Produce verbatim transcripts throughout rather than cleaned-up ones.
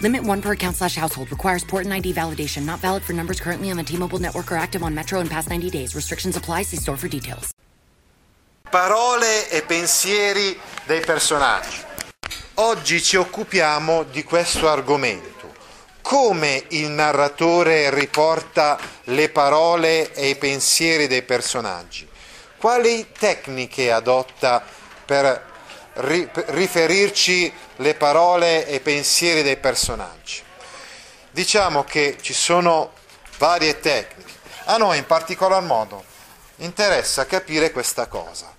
Limit one per account slash household. Requires port and I D validation. Not valid for numbers currently on the T-Mobile network or active on Metro in past ninety days. Restrictions apply. See store for details. Parole e pensieri dei personaggi. Oggi ci occupiamo di questo argomento: come il narratore riporta le parole e i pensieri dei personaggi, quali tecniche adotta per ri- riferirci le parole e i pensieri dei personaggi. Diciamo che ci sono varie tecniche. A noi in particolar modo interessa capire questa cosa.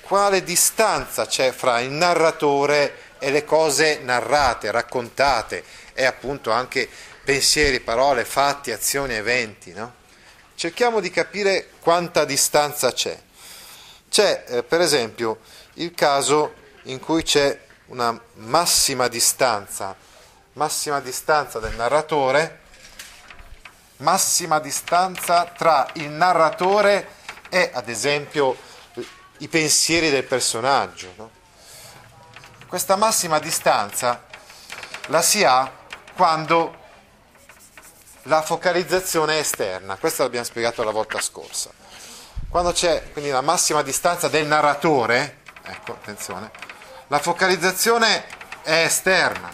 Quale distanza c'è fra il narratore e le cose narrate, raccontate, e appunto anche pensieri, parole, fatti, azioni, eventi, no? Cerchiamo di capire quanta distanza c'è. C'è eh, per esempio il caso in cui c'è una massima distanza, massima distanza del narratore, massima distanza tra il narratore e ad esempio i pensieri del personaggio, no? Questa massima distanza la si ha quando la focalizzazione è esterna. Questo l'abbiamo spiegato la volta scorsa. Quando c'è quindi la massima distanza del narratore, ecco, attenzione, la focalizzazione è esterna.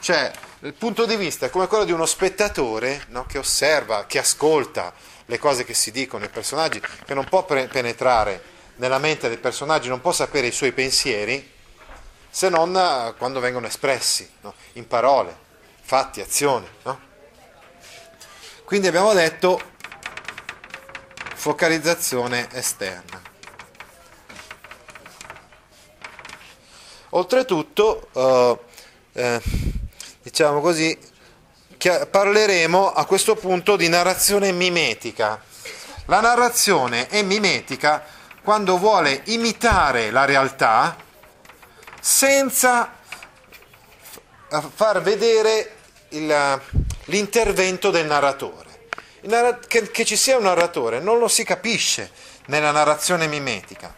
Cioè il punto di vista è come quello di uno spettatore, no? Che osserva, che ascolta le cose che si dicono, i personaggi, che non può penetrare nella mente del personaggio, non può sapere i suoi pensieri se non quando vengono espressi, no? In parole, fatti, azioni, no? Quindi abbiamo detto focalizzazione esterna. Oltretutto, eh, eh, diciamo così, parleremo a questo punto di narrazione mimetica. La narrazione è mimetica quando vuole imitare la realtà senza far vedere il, l'intervento del narratore. Il narra- che, che ci sia un narratore non lo si capisce nella narrazione mimetica.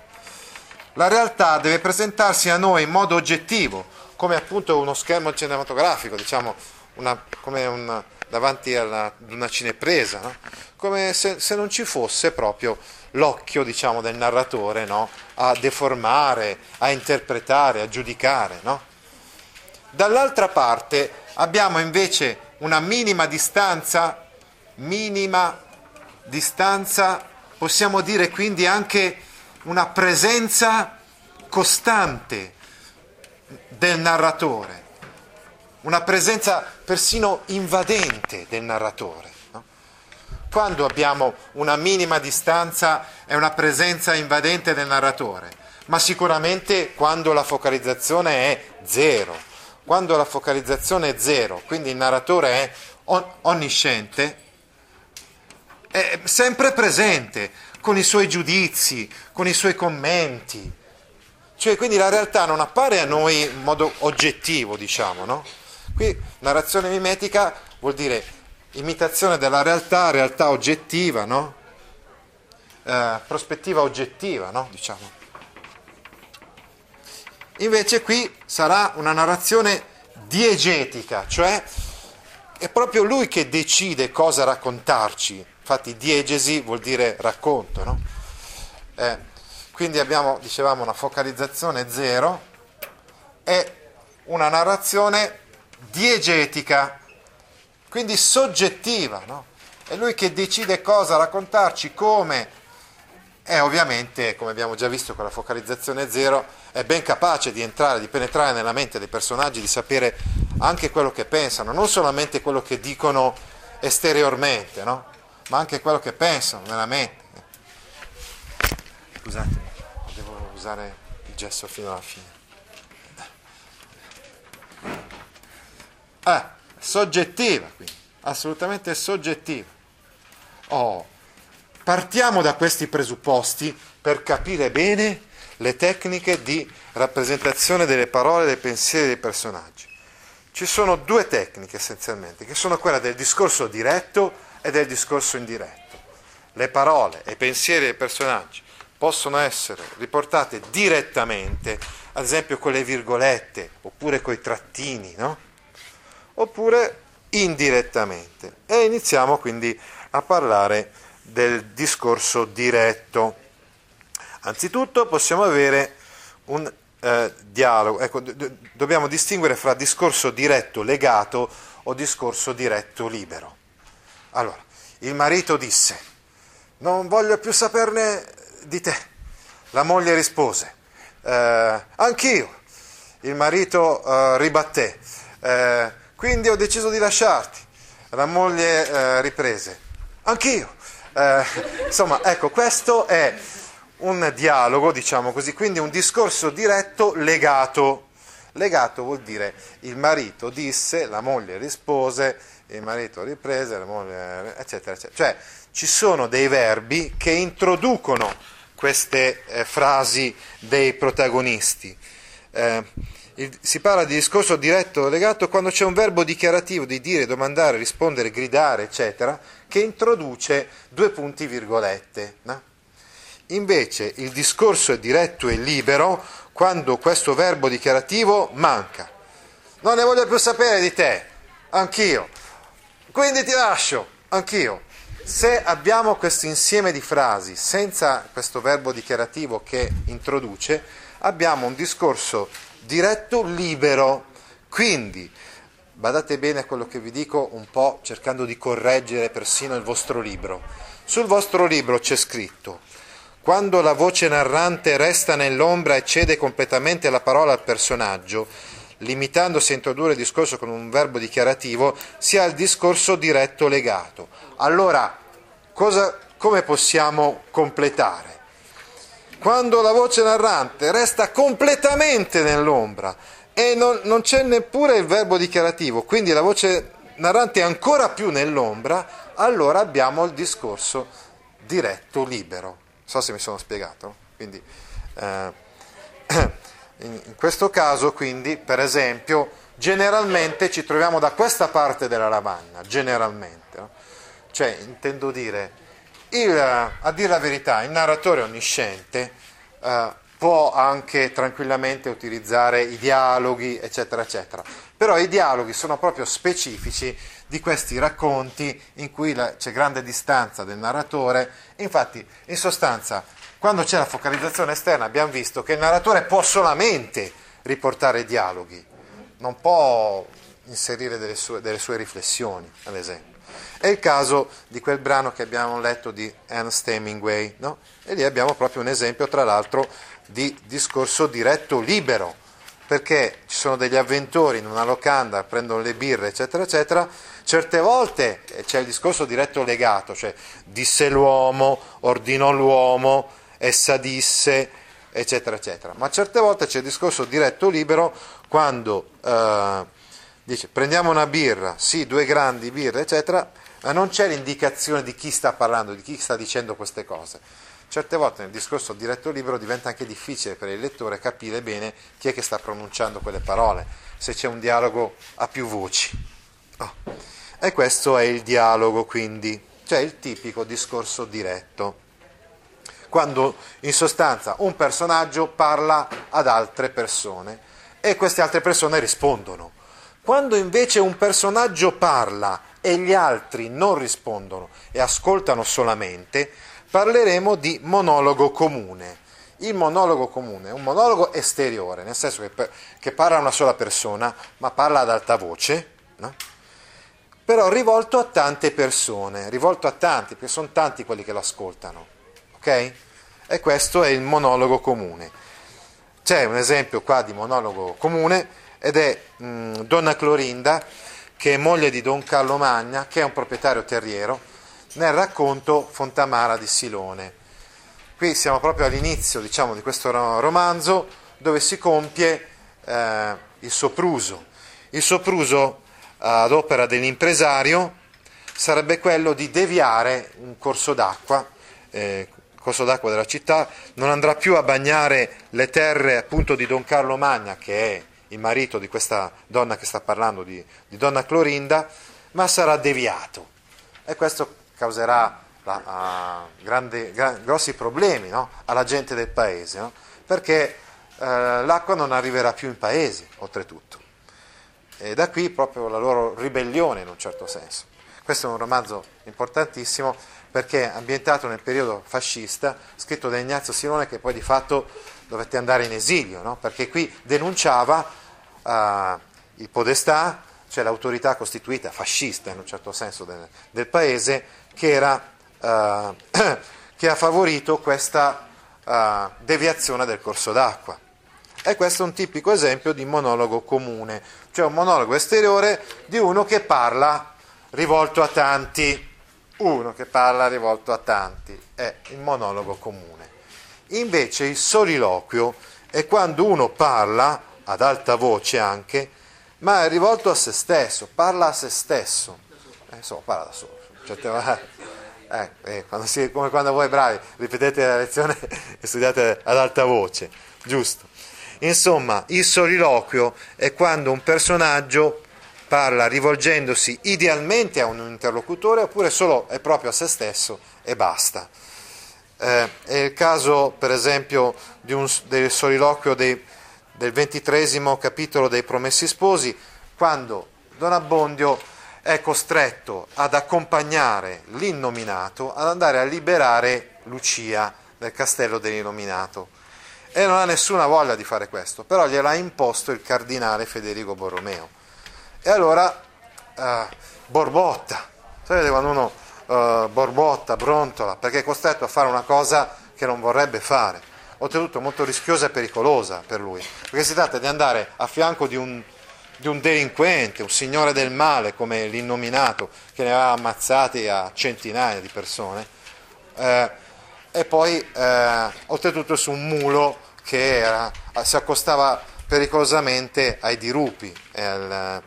La realtà deve presentarsi a noi in modo oggettivo, come appunto uno schermo cinematografico, diciamo, Una, come una, davanti ad una cinepresa, no? Come se, se non ci fosse proprio l'occhio, diciamo, del narratore, no? A deformare, a interpretare, a giudicare, no? Dall'altra parte abbiamo invece una minima distanza, minima distanza, possiamo dire quindi anche una presenza costante del narratore, una presenza persino invadente del narratore, no? Quando abbiamo una minima distanza è una presenza invadente del narratore, ma sicuramente quando la focalizzazione è zero, quando la focalizzazione è zero, quindi il narratore è on- onnisciente, è sempre presente con i suoi giudizi, con i suoi commenti, cioè quindi la realtà non appare a noi in modo oggettivo, diciamo, no? Qui narrazione mimetica vuol dire imitazione della realtà, realtà oggettiva, no? Eh, prospettiva oggettiva, no? Diciamo. Invece qui sarà una narrazione diegetica, cioè è proprio lui che decide cosa raccontarci. Infatti diegesi vuol dire racconto, no? Eh, quindi abbiamo, dicevamo, una focalizzazione zero e una narrazione diegetica, quindi soggettiva, no? È lui che decide cosa raccontarci, come, e ovviamente, come abbiamo già visto con la focalizzazione zero, è ben capace di entrare, di penetrare nella mente dei personaggi, di sapere anche quello che pensano, non solamente quello che dicono esteriormente, no? Ma anche quello che pensano nella mente. Scusate, devo usare il gesso fino alla fine. Ah, soggettiva, quindi, assolutamente soggettiva. Oh, Partiamo da questi presupposti per capire bene le tecniche di rappresentazione delle parole, dei pensieri, dei personaggi. Ci sono due tecniche essenzialmente, che sono quella del discorso diretto e del discorso indiretto. Le parole, i pensieri dei personaggi possono essere riportate direttamente, ad esempio con le virgolette, oppure con i trattini, no? Oppure indirettamente. E iniziamo quindi a parlare del discorso diretto. Anzitutto possiamo avere un eh, dialogo, ecco, do- dobbiamo distinguere fra discorso diretto legato o discorso diretto libero. Allora, il marito disse: non voglio più saperne di te. La moglie rispose: eh, anch'io. Il marito eh, ribatté: eh, quindi ho deciso di lasciarti. La moglie eh, riprese: anch'io. Eh, insomma, ecco, questo è un dialogo, diciamo così, quindi un discorso diretto legato. Legato vuol dire il marito disse, la moglie rispose, il marito riprese, la moglie, eccetera, eccetera. Cioè, ci sono dei verbi che introducono queste eh, frasi dei protagonisti. Eh, il, si parla di discorso diretto legato quando c'è un verbo dichiarativo di dire, domandare, rispondere, gridare, eccetera, che introduce due punti virgolette, no? Invece il discorso è diretto e libero quando questo verbo dichiarativo manca. Non ne voglio più sapere di te, anch'io. Quindi ti lascio, anch'io. Se abbiamo questo insieme di frasi senza questo verbo dichiarativo che introduce, abbiamo un discorso diretto libero. Quindi badate bene a quello che vi dico, un po' cercando di correggere persino il vostro libro. Sul vostro libro c'è scritto: quando la voce narrante resta nell'ombra e cede completamente la parola al personaggio, limitandosi a introdurre il discorso con un verbo dichiarativo, si ha il discorso diretto legato. Allora, cosa, come possiamo completare? Quando la voce narrante resta completamente nell'ombra e non, non c'è neppure il verbo dichiarativo, quindi la voce narrante è ancora più nell'ombra, allora abbiamo il discorso diretto libero. So se mi sono spiegato. Quindi, eh, in questo caso, quindi, per esempio, generalmente ci troviamo da questa parte della lavagna, generalmente, no? Cioè, intendo dire, il, a dire la verità, il narratore onnisciente eh, può anche tranquillamente utilizzare i dialoghi, eccetera, eccetera. Però i dialoghi sono proprio specifici di questi racconti in cui la, c'è grande distanza del narratore. Infatti, in sostanza, quando c'è la focalizzazione esterna abbiamo visto che il narratore può solamente riportare dialoghi, non può inserire delle sue, delle sue riflessioni, ad esempio. È il caso di quel brano che abbiamo letto di Ernest Hemingway, no? E lì abbiamo proprio un esempio, tra l'altro, di discorso diretto libero, perché ci sono degli avventori in una locanda, prendono le birre, eccetera, eccetera. Certe volte c'è il discorso diretto legato, cioè disse l'uomo, ordinò l'uomo, essa disse, eccetera, eccetera. Ma certe volte c'è il discorso diretto libero quando eh, dice prendiamo una birra, sì, due grandi birre, eccetera, ma non c'è l'indicazione di chi sta parlando, di chi sta dicendo queste cose. Certe volte nel discorso diretto libero diventa anche difficile per il lettore capire bene chi è che sta pronunciando quelle parole, se c'è un dialogo a più voci. Oh. E questo è il dialogo, quindi, cioè il tipico discorso diretto, quando in sostanza un personaggio parla ad altre persone e queste altre persone rispondono. Quando invece un personaggio parla e gli altri non rispondono e ascoltano solamente, parleremo di monologo comune. Il monologo comune è un monologo esteriore, nel senso che, che parla una sola persona, ma parla ad alta voce, no? Però rivolto a tante persone, rivolto a tanti, perché sono tanti quelli che lo ascoltano, ok? E questo è il monologo comune. C'è un esempio qua di monologo comune ed è mh, Donna Clorinda, che è moglie di Don Carlo Magna, che è un proprietario terriero, nel racconto Fontamara di Silone. Qui siamo proprio all'inizio, diciamo, di questo romanzo, dove si compie eh, il sopruso. Il sopruso ad opera dell'impresario sarebbe quello di deviare un corso d'acqua eh, corso d'acqua della città, non andrà più a bagnare le terre appunto di Don Carlo Magna, che è il marito di questa donna che sta parlando, di, di donna Clorinda, ma sarà deviato, e questo causerà la, a, grande, gran, grossi problemi, no? Alla gente del paese, no? Perché eh, l'acqua non arriverà più in paese, oltretutto, e da qui proprio la loro ribellione in un certo senso. Questo è un romanzo importantissimo perché è ambientato nel periodo fascista, scritto da Ignazio Silone, che poi di fatto dovette andare in esilio, no? Perché qui denunciava eh, il podestà, cioè l'autorità costituita fascista in un certo senso del, del paese, che, era, eh, che ha favorito questa eh, deviazione del corso d'acqua. E questo è un tipico esempio di monologo comune, cioè un monologo esteriore di uno che parla rivolto a tanti. Uno che parla rivolto a tanti è il monologo comune. Invece il soliloquio è quando uno parla, ad alta voce anche, ma è rivolto a se stesso, parla a se stesso. Eh, insomma, parla da solo. Cioè, eh, eh, quando si, come quando voi bravi ripetete la lezione e studiate ad alta voce, giusto? Insomma, il soliloquio è quando un personaggio parla rivolgendosi idealmente a un interlocutore oppure solo è proprio a se stesso e basta. Eh, è il caso per esempio di un, del soliloquio dei, del ventitreesimo capitolo dei Promessi Sposi, quando Don Abbondio è costretto ad accompagnare l'innominato ad andare a liberare Lucia nel castello dell'innominato, e non ha nessuna voglia di fare questo, però gliel'ha imposto il cardinale Federico Borromeo. E allora eh, borbotta, sapete quando uno eh, borbotta, brontola, perché è costretto a fare una cosa che non vorrebbe fare, oltretutto molto rischiosa e pericolosa per lui, perché si tratta di andare a fianco di un, di un delinquente, un signore del male come l'innominato, che ne aveva ammazzati a centinaia di persone, eh, e poi eh, oltretutto su un mulo che era, si accostava pericolosamente ai dirupi, e al...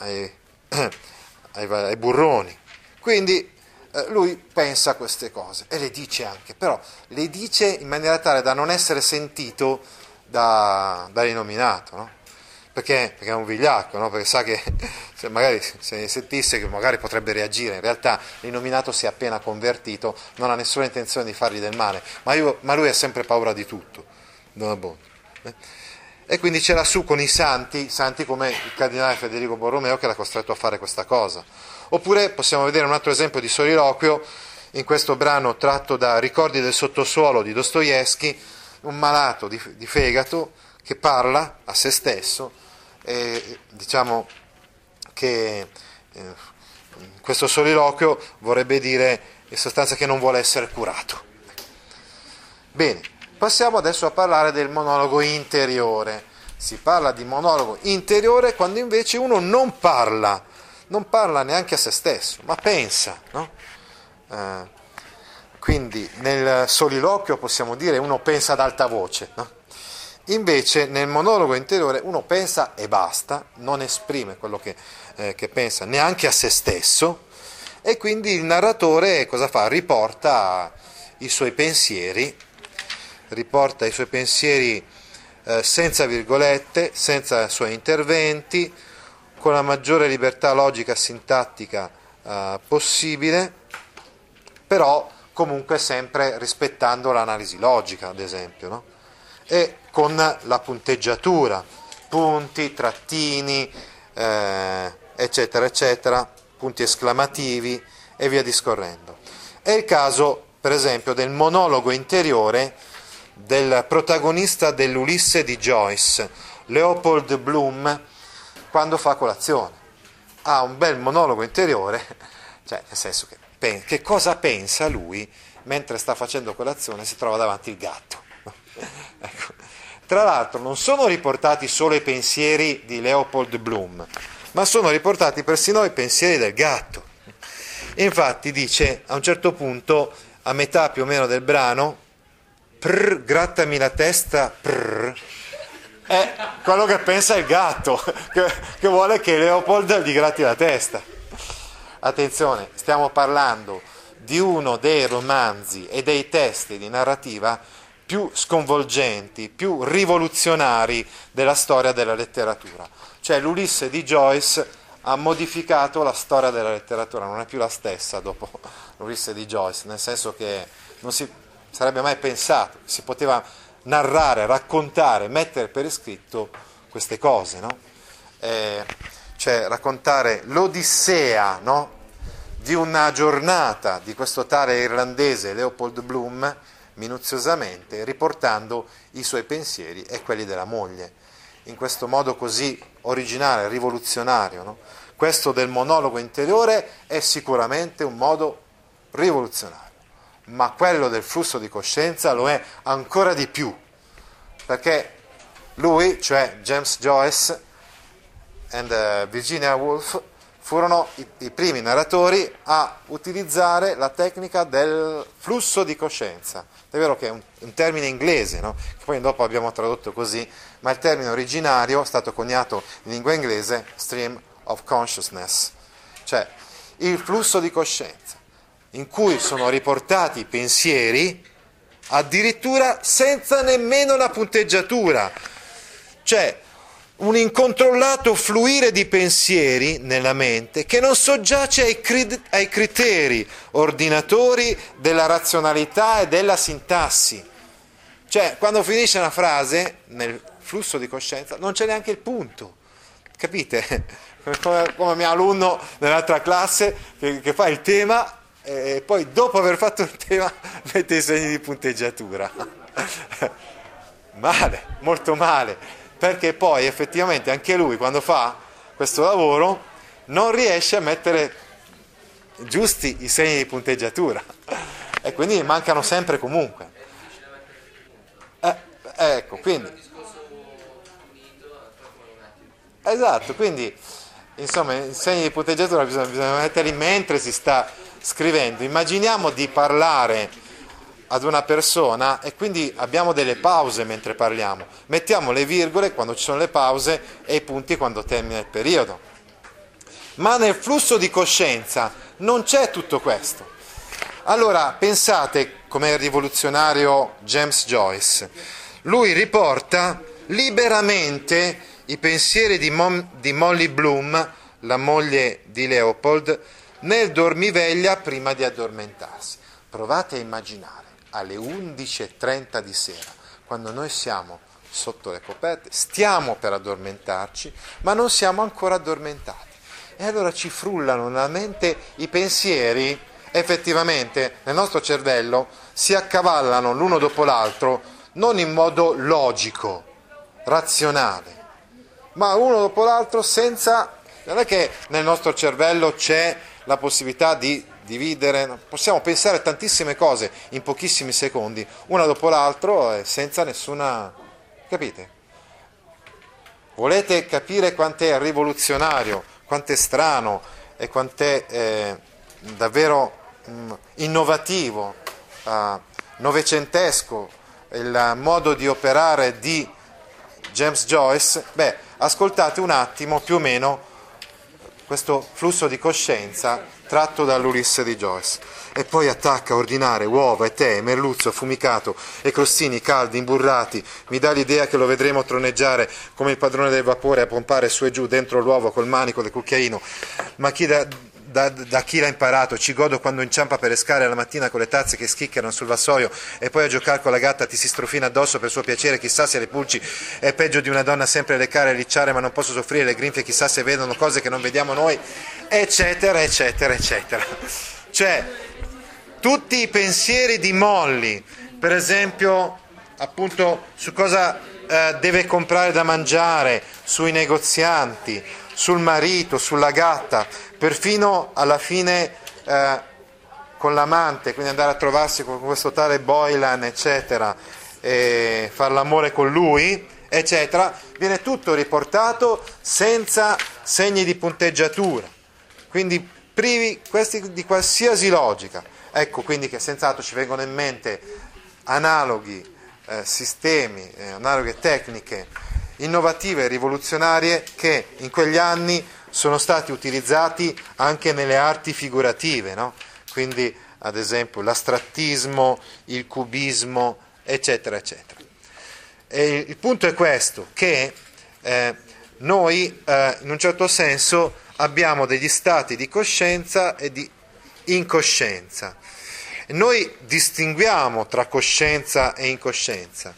Ai, ai, ai burroni. Quindi eh, lui pensa a queste cose e le dice anche, però le dice in maniera tale da non essere sentito da, dall'innominato, no? Perché, perché è un vigliacco, no? Perché sa che se magari se ne sentisse che magari potrebbe reagire. In realtà l'innominato si è appena convertito, non ha nessuna intenzione di fargli del male, ma, io, ma lui ha sempre paura di tutto, non è buono. Eh? E quindi ce l'ha su con i santi, santi come il cardinale Federico Borromeo che l'ha costretto a fare questa cosa. Oppure possiamo vedere un altro esempio di soliloquio in questo brano tratto da Ricordi del sottosuolo di Dostoevskij, un malato di, di fegato che parla a se stesso, e diciamo che eh, questo soliloquio vorrebbe dire in sostanza che non vuole essere curato. Bene. Passiamo adesso a parlare del monologo interiore. Si parla di monologo interiore quando invece uno non parla, non parla neanche a se stesso, ma pensa, no? Eh, quindi nel soliloquio possiamo dire uno pensa ad alta voce, no? Invece nel monologo interiore uno pensa e basta, non esprime quello che, eh, che pensa neanche a se stesso, e quindi il narratore cosa fa? Riporta i suoi pensieri. Riporta i suoi pensieri eh, senza virgolette, senza suoi interventi, con la maggiore libertà logica e sintattica eh, possibile, però comunque sempre rispettando l'analisi logica, ad esempio, no? E con la punteggiatura, punti, trattini, eh, eccetera, eccetera, punti esclamativi e via discorrendo. È il caso, per esempio, del monologo interiore del protagonista dell'Ulisse di Joyce, Leopold Bloom, quando fa colazione. Ha un bel monologo interiore, cioè nel senso che, pen- che cosa pensa lui mentre sta facendo colazione, si trova davanti il gatto. Ecco. Tra l'altro non sono riportati solo i pensieri di Leopold Bloom, ma sono riportati persino i pensieri del gatto. Infatti dice a un certo punto, a metà più o meno del brano, prr, grattami la testa, prr, è quello che pensa il gatto, che, che vuole che Leopold gli gratti la testa. Attenzione, stiamo parlando di uno dei romanzi e dei testi di narrativa più sconvolgenti, più rivoluzionari della storia della letteratura. Cioè l'Ulisse di Joyce ha modificato la storia della letteratura, non è più la stessa dopo l'Ulisse di Joyce, nel senso che non si sarebbe mai pensato, si poteva narrare, raccontare, mettere per iscritto queste cose, no? Eh, cioè raccontare l'odissea, no? Di una giornata di questo tale irlandese Leopold Bloom, minuziosamente, riportando i suoi pensieri e quelli della moglie, in questo modo così originale, rivoluzionario, no? Questo del monologo interiore è sicuramente un modo rivoluzionario, ma quello del flusso di coscienza lo è ancora di più, perché lui, cioè James Joyce e uh, Virginia Woolf, furono i, i primi narratori a utilizzare la tecnica del flusso di coscienza. È vero che è un, un termine inglese, no? Che poi dopo abbiamo tradotto così, ma il termine originario è stato coniato in lingua inglese stream of consciousness, cioè il flusso di coscienza, in cui sono riportati i pensieri addirittura senza nemmeno la punteggiatura, cioè un incontrollato fluire di pensieri nella mente che non soggiace ai, cri- ai criteri ordinatori della razionalità e della sintassi. Cioè, quando finisce una frase, nel flusso di coscienza, non c'è neanche il punto. Capite? Come, come mio alunno nell'altra classe che, che fa il tema e poi dopo aver fatto il tema mette i segni di punteggiatura. Male, molto male. Perché poi effettivamente anche lui, quando fa questo lavoro, non riesce a mettere giusti i segni di punteggiatura e quindi mancano sempre comunque. Eh, ecco, quindi esatto, quindi insomma i segni di punteggiatura bisogna, bisogna metterli mentre si sta scrivendo. Immaginiamo di parlare ad una persona e quindi abbiamo delle pause mentre parliamo, mettiamo le virgole quando ci sono le pause e i punti quando termina il periodo, ma nel flusso di coscienza non c'è tutto questo. Allora pensate com'è il rivoluzionario James Joyce, lui riporta liberamente i pensieri di, Mom, di Molly Bloom, la moglie di Leopold, nel dormiveglia prima di addormentarsi. Provate a immaginare alle undici e trenta di sera, quando noi siamo sotto le coperte, stiamo per addormentarci, ma non siamo ancora addormentati. E allora ci frullano nella mente i pensieri, effettivamente nel nostro cervello si accavallano l'uno dopo l'altro, non in modo logico, razionale, ma uno dopo l'altro senza... Non è che nel nostro cervello c'è la possibilità di dividere, possiamo pensare tantissime cose in pochissimi secondi, una dopo l'altro, senza nessuna... capite? Volete capire quant'è rivoluzionario, quant'è strano e quant'è eh, davvero mh, innovativo, eh, novecentesco il modo di operare di James Joyce? Beh, ascoltate un attimo più o meno questo flusso di coscienza tratto dall'Ulisse di Joyce. E poi attacca a ordinare uova e tè, merluzzo affumicato e crostini caldi, imburrati. Mi dà l'idea che lo vedremo troneggiare come il padrone del vapore a pompare su e giù dentro l'uovo col manico del cucchiaino. Ma chi da, da, da chi l'ha imparato? Ci godo quando inciampa per escare alla mattina con le tazze che schiccherano sul vassoio e poi a giocare con la gatta ti si strofina addosso per suo piacere. Chissà se le pulci. È peggio di una donna sempre leccare e licciare, ma non posso soffrire le grinfie. Chissà se vedono cose che non vediamo noi. Eccetera, eccetera, eccetera. Cioè, tutti i pensieri di Molly, per esempio, appunto, su cosa eh, deve comprare da mangiare, sui negozianti, sul marito, sulla gatta, perfino alla fine eh, con l'amante, quindi andare a trovarsi con questo tale Boylan, eccetera, e far l'amore con lui, eccetera, viene tutto riportato senza segni di punteggiatura. Quindi privi questi di qualsiasi logica. Ecco quindi che senz'altro ci vengono in mente analoghi eh, sistemi, eh, analoghe tecniche innovative e rivoluzionarie che in quegli anni sono stati utilizzati anche nelle arti figurative, no? Quindi ad esempio l'astrattismo, il cubismo, eccetera, eccetera. E il punto è questo, che eh, noi eh, in un certo senso abbiamo degli stati di coscienza e di incoscienza. Noi distinguiamo tra coscienza e incoscienza,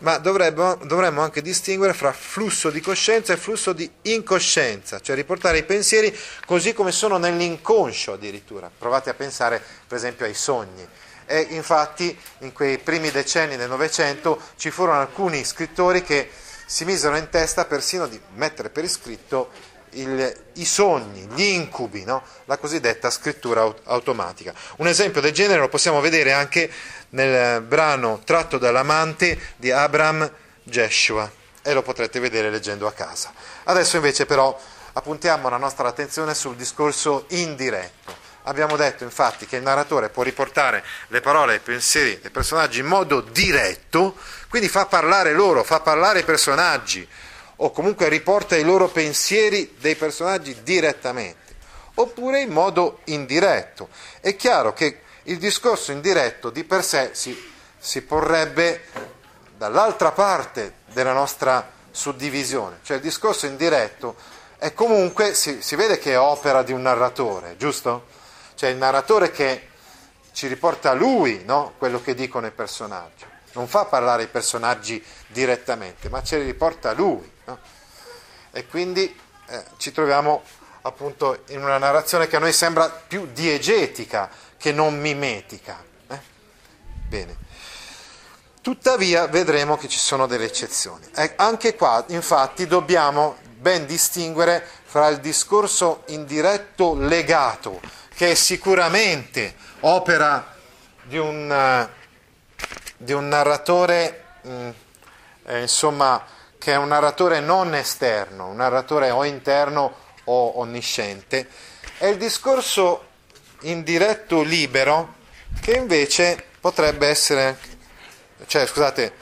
ma dovremmo, dovremmo anche distinguere fra flusso di coscienza e flusso di incoscienza, cioè riportare i pensieri così come sono nell'inconscio addirittura. Provate a pensare per esempio ai sogni. E infatti in quei primi decenni del Novecento ci furono alcuni scrittori che si misero in testa persino di mettere per iscritto il, i sogni, gli incubi, no? La cosiddetta scrittura automatica. Un esempio del genere lo possiamo vedere anche nel brano Tratto dall'amante di Abraham Jeshua, e lo potrete vedere leggendo a casa. Adesso invece però appuntiamo la nostra attenzione sul discorso indiretto. Abbiamo detto infatti che il narratore può riportare le parole e i pensieri dei personaggi in modo diretto, quindi fa parlare loro, fa parlare i personaggi, o comunque riporta i loro pensieri dei personaggi direttamente, oppure in modo indiretto. È chiaro che il discorso indiretto di per sé si, si porrebbe dall'altra parte della nostra suddivisione, cioè il discorso indiretto è comunque, si, si vede che è opera di un narratore, giusto? Cioè il narratore che ci riporta a lui, no? Quello che dicono i personaggi, non fa parlare i personaggi direttamente, ma ce li riporta a lui, no? E quindi eh, ci troviamo appunto in una narrazione che a noi sembra più diegetica che non mimetica, eh? Bene. Tuttavia vedremo che ci sono delle eccezioni. Eh, anche qua infatti dobbiamo ben distinguere fra il discorso indiretto legato, che è sicuramente opera di un, di un narratore, mh, eh, insomma, che è un narratore non esterno, un narratore o interno o onnisciente, e il discorso indiretto libero, che invece potrebbe essere, cioè scusate,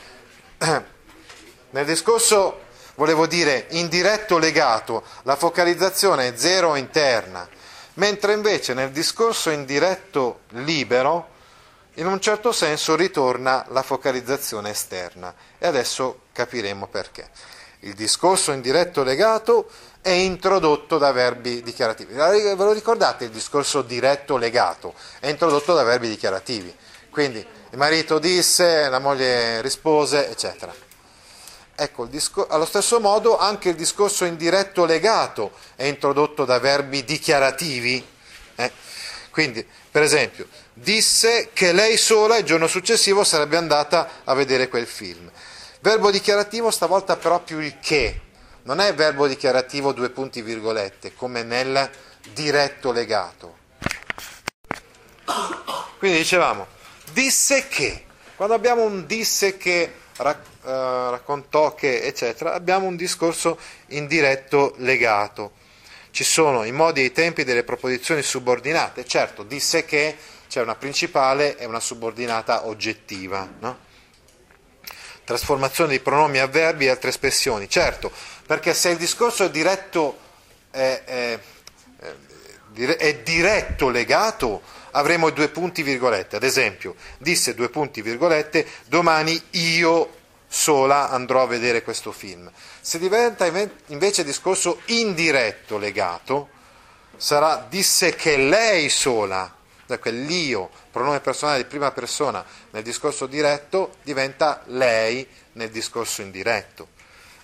nel discorso volevo dire indiretto legato, la focalizzazione è zero interna, mentre invece nel discorso indiretto libero in un certo senso ritorna la focalizzazione esterna, e adesso capiremo perché. Il discorso indiretto legato è introdotto da verbi dichiarativi. Ve lo ricordate il discorso diretto legato? È introdotto da verbi dichiarativi, quindi il marito disse, la moglie rispose, eccetera. Ecco, il discor- allo stesso modo anche il discorso indiretto legato è introdotto da verbi dichiarativi. Eh? Quindi, per esempio, disse che lei sola il giorno successivo sarebbe andata a vedere quel film. Verbo dichiarativo stavolta però più il che. Non è verbo dichiarativo due punti virgolette, come nel diretto legato. Quindi dicevamo, disse che. Quando abbiamo un disse che... Rac- Uh, raccontò che, eccetera, abbiamo un discorso indiretto legato. Ci sono i modi e i tempi delle proposizioni subordinate. Certo, disse che c'è una principale e una subordinata oggettiva, no? Trasformazione di pronomi a verbi e altre espressioni. Certo, perché se il discorso è diretto è, è, è diretto legato, avremo due punti virgolette. Ad esempio, disse due punti virgolette, domani io sola andrò a vedere questo film. Se diventa invece discorso indiretto legato, sarà disse che lei sola, da quell'io, pronome personale di prima persona nel discorso diretto, diventa lei nel discorso indiretto.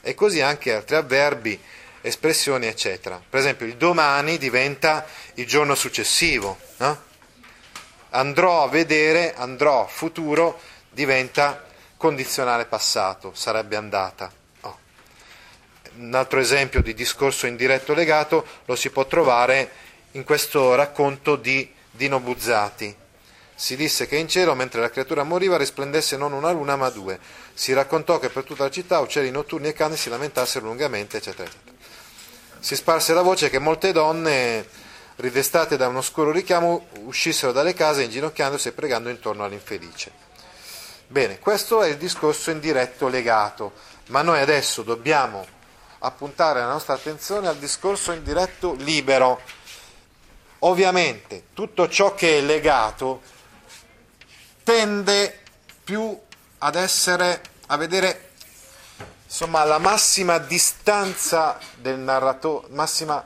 E così anche altri avverbi, espressioni, eccetera. Per esempio, il domani diventa il giorno successivo, no? Andrò a vedere, andrò, futuro, diventa condizionale passato, sarebbe andata. Oh. Un altro esempio di discorso indiretto legato lo si può trovare in questo racconto di Dino Buzzati. Si disse che in cielo, mentre la creatura moriva, risplendesse non una luna ma due. Si raccontò che per tutta la città uccelli notturni e cani si lamentassero lungamente, eccetera, eccetera. Si sparse la voce che molte donne, ridestate da un oscuro richiamo, uscissero dalle case inginocchiandosi e pregando intorno all'infelice. Bene, questo è il discorso indiretto legato, ma noi adesso dobbiamo appuntare la nostra attenzione al discorso indiretto libero, Ovviamente tutto ciò che è legato tende più ad essere, a vedere insomma la massima distanza del narratore, massima,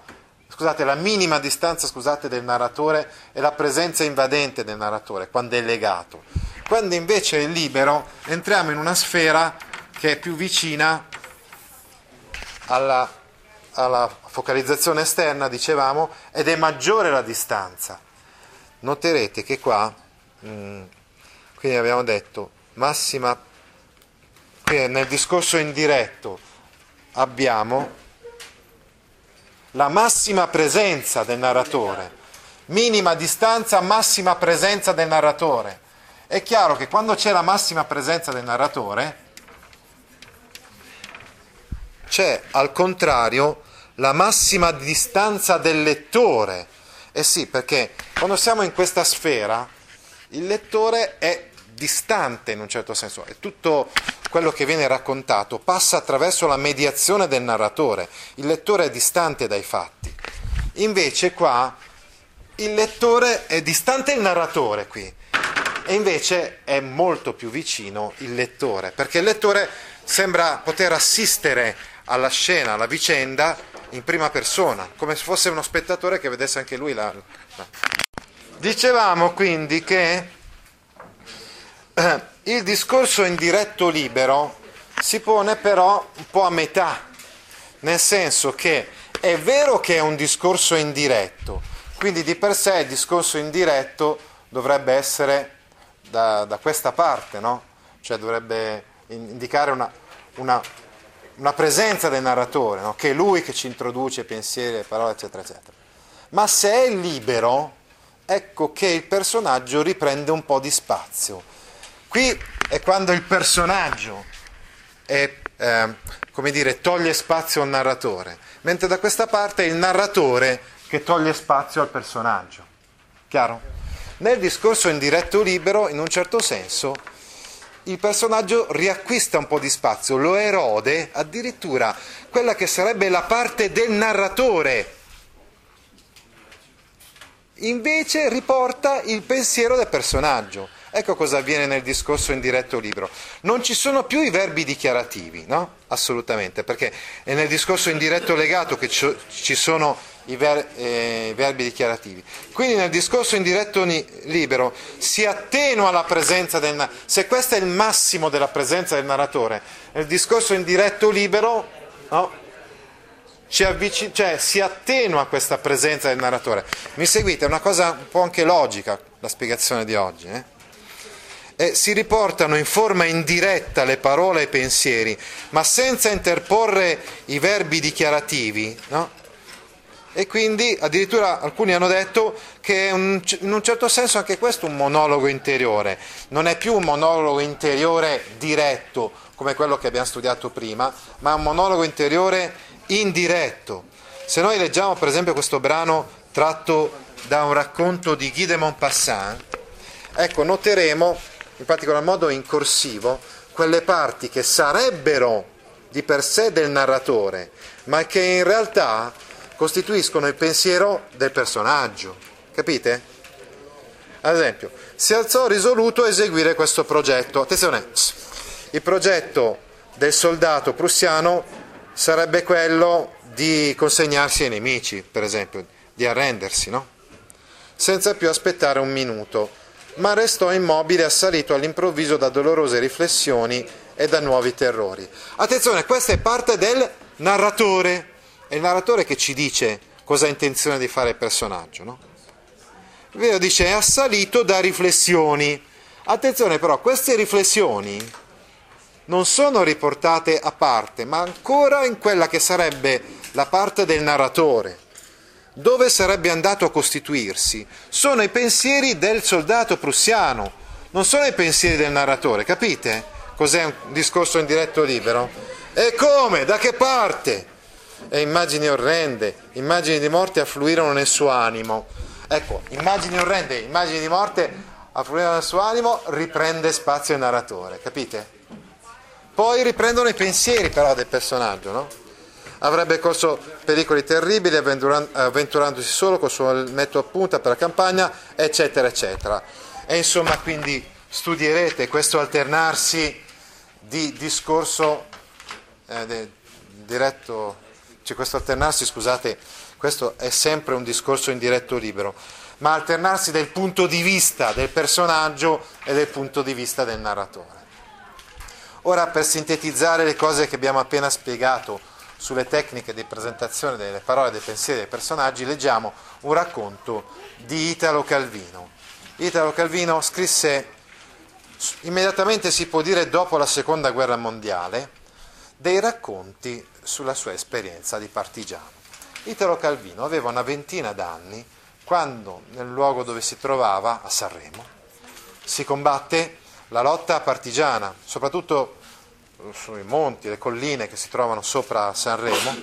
scusate, la minima distanza, scusate, del narratore e la presenza invadente del narratore quando è legato. Quando invece è libero entriamo in una sfera che è più vicina alla, alla focalizzazione esterna, dicevamo, ed è maggiore la distanza. Noterete che qua mh, quindi abbiamo detto massima, qui nel discorso indiretto abbiamo la massima presenza del narratore, minima distanza, massima presenza del narratore. È chiaro che quando c'è la massima presenza del narratore c'è al contrario la massima distanza del lettore. Eh sì, perché quando siamo in questa sfera il lettore è distante in un certo senso, e tutto quello che viene raccontato passa attraverso la mediazione del narratore. Il lettore è distante dai fatti. Invece qua il lettore è distante il narratore qui, e invece è molto più vicino il lettore, perché il lettore sembra poter assistere alla scena, alla vicenda in prima persona, come se fosse uno spettatore che vedesse anche lui la... Dicevamo quindi che il discorso indiretto libero si pone però un po' a metà, nel senso che è vero che è un discorso indiretto, quindi di per sé il discorso indiretto dovrebbe essere da, da questa parte, no? Cioè dovrebbe indicare una, una, una presenza del narratore, no? Che è lui che ci introduce pensieri, parole, eccetera, eccetera. Ma se è libero, ecco che il personaggio riprende un po' di spazio. Qui è quando il personaggio è, eh, come dire, toglie spazio al narratore, mentre da questa parte è il narratore che toglie spazio al personaggio. Chiaro? Nel discorso indiretto libero, in un certo senso, il personaggio riacquista un po' di spazio, lo erode addirittura quella che sarebbe la parte del narratore. Invece riporta il pensiero del personaggio. Ecco cosa avviene nel discorso indiretto libero. Non ci sono più i verbi dichiarativi, no? Assolutamente, perché è nel discorso indiretto legato che ci sono i ver- eh, verbi dichiarativi. Quindi nel discorso indiretto ni- libero si attenua la presenza del narratore. Se questo è il massimo della presenza del narratore, nel discorso indiretto libero, no? Ci avvic- cioè si attenua questa presenza del narratore. Mi seguite? È una cosa un po' anche logica la spiegazione di oggi, eh? E si riportano in forma indiretta le parole e i pensieri, ma senza interporre i verbi dichiarativi, no? E quindi addirittura alcuni hanno detto che è un, in un certo senso anche questo un monologo interiore. Non è più un monologo interiore diretto come quello che abbiamo studiato prima, ma un monologo interiore indiretto. Se noi leggiamo per esempio questo brano tratto da un racconto di Guy de Maupassant, ecco, noteremo in particolar modo in corsivo quelle parti che sarebbero di per sé del narratore, ma che in realtà costituiscono il pensiero del personaggio. Capite? Ad esempio, si alzò risoluto a eseguire questo progetto. Attenzione, il progetto del soldato prussiano sarebbe quello di consegnarsi ai nemici, per esempio, di arrendersi, no? Senza più aspettare un minuto. Ma restò immobile, assalito all'improvviso da dolorose riflessioni e da nuovi terrori. Attenzione, questa è parte del narratore. È il narratore che ci dice cosa ha intenzione di fare il personaggio, no? Vero, dice, è assalito da riflessioni. Attenzione però, queste riflessioni non sono riportate a parte, ma ancora in quella che sarebbe la parte del narratore. Dove sarebbe andato a costituirsi, sono i pensieri del soldato prussiano, non sono i pensieri del narratore. Capite cos'è un discorso indiretto libero? E come? Da che parte? E immagini orrende, immagini di morte affluirono nel suo animo. Ecco, immagini orrende, immagini di morte affluirono nel suo animo, riprende spazio il narratore, capite? Poi riprendono i pensieri però del personaggio, no? Avrebbe corso pericoli terribili avventurandosi solo col suo elmetto a punta per la campagna, eccetera eccetera. E insomma, quindi studierete questo alternarsi di discorso eh, de, diretto, cioè questo alternarsi, scusate, questo è sempre un discorso in diretto libero, ma alternarsi del punto di vista del personaggio e del punto di vista del narratore. Ora, per sintetizzare le cose che abbiamo appena spiegato sulle tecniche di presentazione delle parole, dei pensieri, dei personaggi, leggiamo un racconto di Italo Calvino. Italo Calvino scrisse, immediatamente si può dire dopo la Seconda Guerra Mondiale, dei racconti sulla sua esperienza di partigiano. Italo Calvino aveva una ventina d'anni quando, nel luogo dove si trovava, a Sanremo, si combatte la lotta partigiana, soprattutto sui monti, le colline che si trovano sopra Sanremo,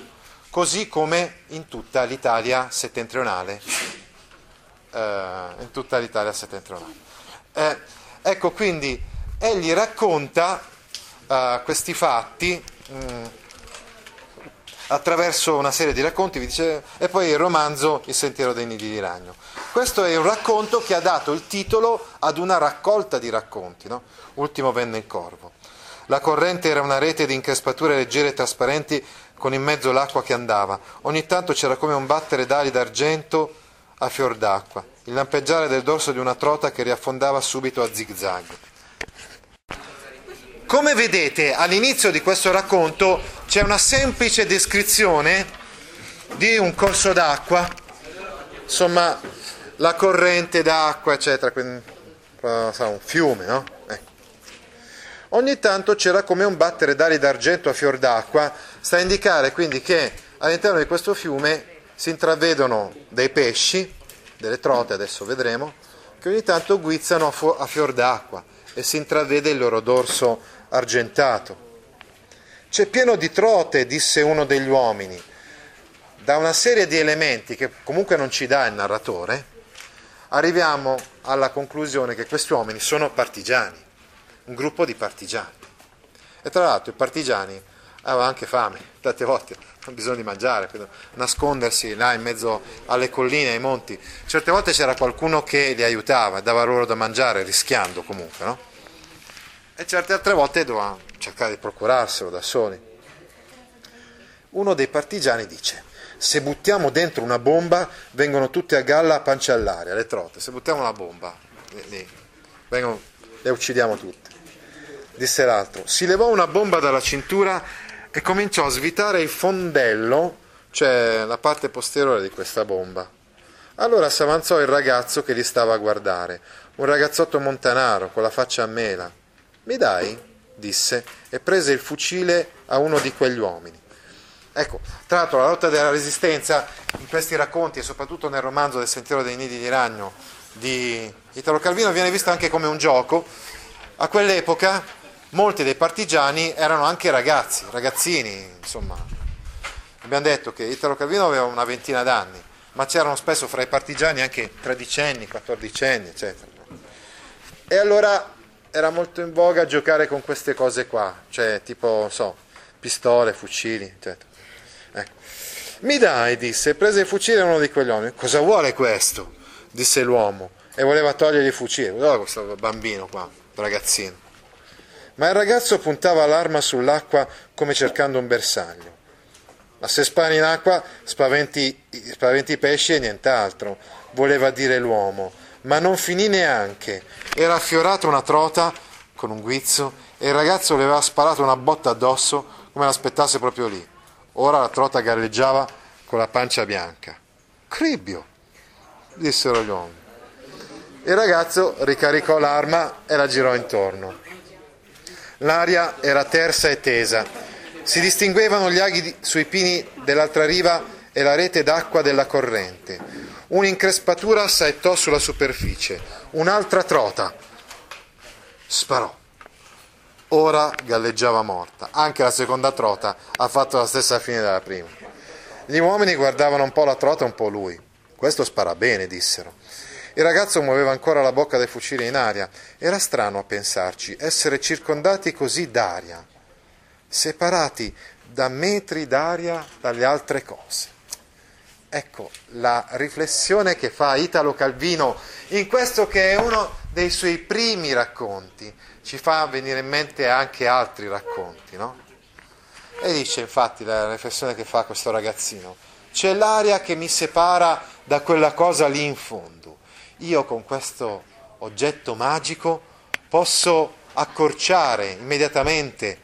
così come in tutta l'Italia settentrionale. Eh, in tutta l'Italia settentrionale. Eh, ecco, quindi egli racconta eh, questi fatti mh, attraverso una serie di racconti, vi dice, e poi il romanzo Il sentiero dei nidi di ragno. Questo è un racconto che ha dato il titolo ad una raccolta di racconti, no? Ultimo venne il corvo. La corrente era una rete di increspature leggere e trasparenti con in mezzo l'acqua che andava. Ogni tanto c'era come un battere d'ali d'argento a fior d'acqua, il lampeggiare del dorso di una trota che riaffondava subito a zigzag. Come vedete, all'inizio di questo racconto c'è una semplice descrizione di un corso d'acqua, insomma, la corrente d'acqua, eccetera, quindi, un fiume, no? Ecco. Ogni tanto c'era come un battere d'ali d'argento a fior d'acqua, sta a indicare quindi che all'interno di questo fiume si intravedono dei pesci, delle trote, adesso vedremo, che ogni tanto guizzano a, fu- a fior d'acqua e si intravede il loro dorso argentato. C'è pieno di trote, disse uno degli uomini, da una serie di elementi che comunque non ci dà il narratore, arriviamo alla conclusione che questi uomini sono partigiani, un gruppo di partigiani. E tra l'altro i partigiani avevano anche fame, tante volte hanno bisogno di mangiare, nascondersi là in mezzo alle colline, ai monti. Certe volte c'era qualcuno che li aiutava, dava loro da mangiare, rischiando comunque, no? E certe altre volte dovevano cercare di procurarselo da soli. Uno dei partigiani dice: se buttiamo dentro una bomba vengono tutti a galla a pancia all'aria, le trote, se buttiamo una bomba le, vengono, le uccidiamo tutte. Disse l'altro, si levò una bomba dalla cintura e cominciò a svitare il fondello, cioè la parte posteriore di questa bomba. Allora s'avanzò il ragazzo che li stava a guardare, un ragazzotto montanaro con la faccia a mela. Mi dai? Disse, e prese il fucile a uno di quegli uomini. Ecco, tra l'altro la lotta della resistenza in questi racconti e soprattutto nel romanzo del Sentiero dei Nidi di Ragno di Italo Calvino viene vista anche come un gioco. A quell'epoca molti dei partigiani erano anche ragazzi, ragazzini, insomma. Abbiamo detto che Italo Calvino aveva una ventina d'anni, ma c'erano spesso fra i partigiani anche tredicenni, quattordicenni, eccetera. E allora era molto in voga giocare con queste cose qua, cioè tipo, non so, pistole, fucili, eccetera. Ecco. Mi dai, disse, prese il fucile a uno di quegli uomini. Cosa vuole questo? Disse l'uomo e voleva togliergli il fucile. Guarda questo bambino qua, ragazzino. Ma il ragazzo puntava l'arma sull'acqua come cercando un bersaglio. Ma se spari in acqua spaventi, spaventi i pesci e nient'altro, voleva dire l'uomo. Ma non finì neanche. Era affiorata una trota con un guizzo e il ragazzo le aveva sparato una botta addosso come l'aspettasse proprio lì. Ora la trota galleggiava con la pancia bianca. Cribbio, dissero gli uomini. Il ragazzo ricaricò l'arma e la girò intorno. L'aria era tersa e tesa. Si distinguevano gli aghi sui pini dell'altra riva e la rete d'acqua della corrente. Un'increspatura saettò sulla superficie. Un'altra trota. Sparò. Ora galleggiava morta. Anche la seconda trota ha fatto la stessa fine della prima. Gli uomini guardavano un po' la trota e un po' lui. Questo spara bene, dissero. Il ragazzo muoveva ancora la bocca del fucile in aria. Era strano a pensarci, essere circondati così d'aria, separati da metri d'aria dalle altre cose. Ecco la riflessione che fa Italo Calvino in questo che è uno dei suoi primi racconti. Ci fa venire in mente anche altri racconti, no? E dice, infatti, la riflessione che fa questo ragazzino: c'è l'aria che mi separa da quella cosa lì in fondo. Io con questo oggetto magico posso accorciare immediatamente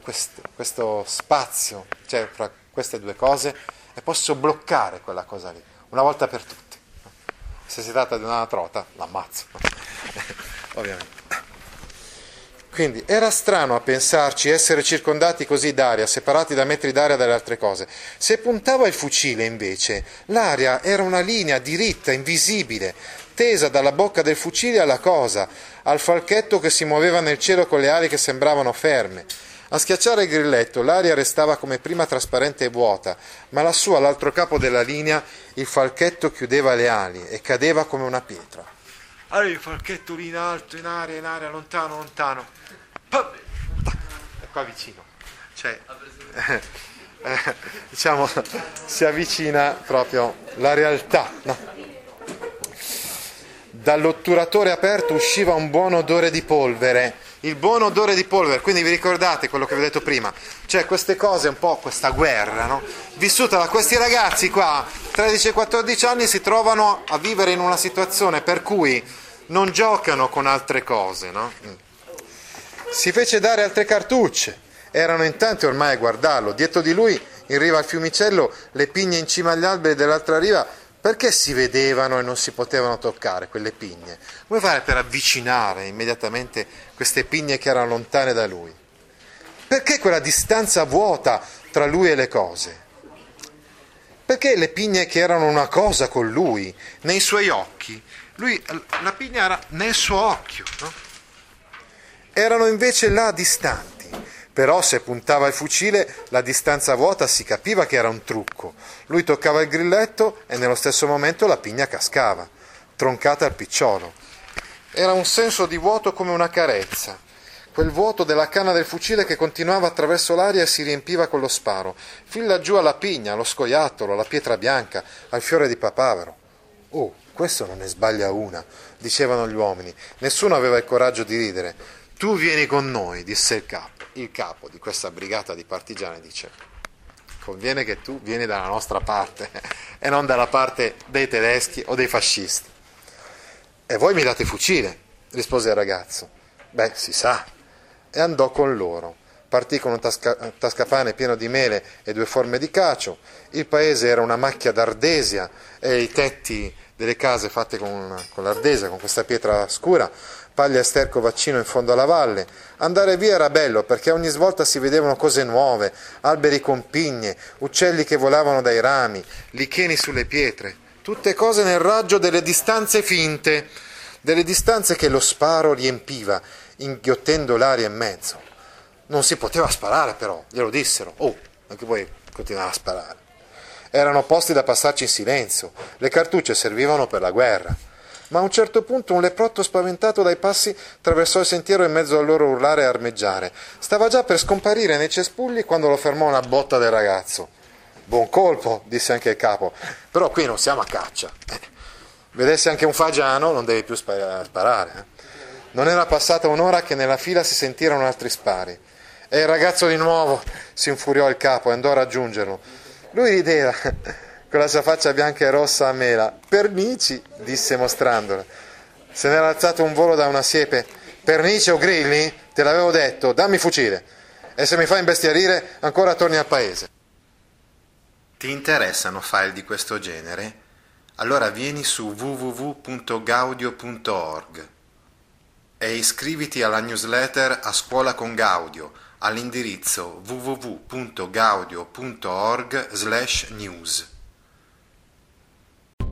questo, questo spazio, cioè fra queste due cose, e posso bloccare quella cosa lì, una volta per tutte. Se si tratta di una trota, l'ammazzo, ovviamente. Quindi era strano a pensarci, essere circondati così d'aria, separati da metri d'aria dalle altre cose. Se puntava il fucile, invece, l'aria era una linea diritta, invisibile, tesa dalla bocca del fucile alla cosa, al falchetto che si muoveva nel cielo con le ali che sembravano ferme. A schiacciare il grilletto l'aria restava come prima trasparente e vuota, ma lassù all'altro capo della linea il falchetto chiudeva le ali e cadeva come una pietra. Allora il falchetto lì in alto, in aria, in aria, lontano, lontano. E qua vicino. Cioè, eh, eh, diciamo, si avvicina proprio la realtà, no? Dall'otturatore aperto usciva un buon odore di polvere. Il buon odore di polvere, quindi vi ricordate quello che vi ho detto prima, cioè queste cose, un po' questa guerra, no? Vissuta da questi ragazzi qua, tredici quattordici anni, si trovano a vivere in una situazione per cui non giocano con altre cose, no? Si fece dare altre cartucce, erano in tanti ormai a guardarlo, dietro di lui, in riva al fiumicello, le pigne in cima agli alberi dell'altra riva. Perché si vedevano e non si potevano toccare quelle pigne? Come fare per avvicinare immediatamente queste pigne che erano lontane da lui? Perché quella distanza vuota tra lui e le cose? Perché le pigne che erano una cosa con lui, nei suoi occhi? Lui, la pigna era nel suo occhio, no? Erano invece là distanti. Però se puntava il fucile la distanza vuota si capiva che era un trucco. Lui toccava il grilletto e nello stesso momento la pigna cascava, troncata al picciolo. Era un senso di vuoto come una carezza, quel vuoto della canna del fucile che continuava attraverso l'aria e si riempiva con lo sparo, fin laggiù alla pigna, allo scoiattolo, alla pietra bianca, al fiore di papavero. Oh, questo non ne sbaglia una, dicevano gli uomini. Nessuno aveva il coraggio di ridere. Tu vieni con noi, disse il capo. Il capo di questa brigata di partigiani dice: conviene che tu vieni dalla nostra parte e non dalla parte dei tedeschi o dei fascisti. E voi mi date fucile, rispose il ragazzo. Beh, si sa. E andò con loro. Partì con un tasca- tascapane pieno di mele e due forme di cacio. Il paese era una macchia d'ardesia e i tetti delle case fatte con, con l'ardesia, con questa pietra scura, paglia e sterco vaccino in fondo alla valle. Andare via era bello perché ogni svolta si vedevano cose nuove, alberi con pigne, uccelli che volavano dai rami, licheni sulle pietre, tutte cose nel raggio delle distanze finte, delle distanze che lo sparo riempiva, inghiottendo l'aria in mezzo. Non si poteva sparare però, glielo dissero. Oh, anche voi continuava a sparare. Erano posti da passarci in silenzio, le cartucce servivano per la guerra. Ma a un certo punto un leprotto spaventato dai passi attraversò il sentiero in mezzo al loro urlare e armeggiare. Stava già per scomparire nei cespugli quando lo fermò una botta del ragazzo. Buon colpo, disse anche il capo, però qui non siamo a caccia. Vedessi anche un fagiano non devi più sparare. Non era passata un'ora che nella fila si sentirono altri spari. E il ragazzo di nuovo si infuriò il capo e andò a raggiungerlo. Lui rideva con la sua faccia bianca e rossa a mela. Pernici, disse mostrandola. Se n'era alzato un volo da una siepe. Pernici o grilli? Te l'avevo detto, dammi fucile. E se mi fai imbestialire, ancora torni al paese. Ti interessano file di questo genere? Allora vieni su w w w punto gaudio punto org e iscriviti alla newsletter A Scuola con Gaudio all'indirizzo w w w punto gaudio punto org slash news.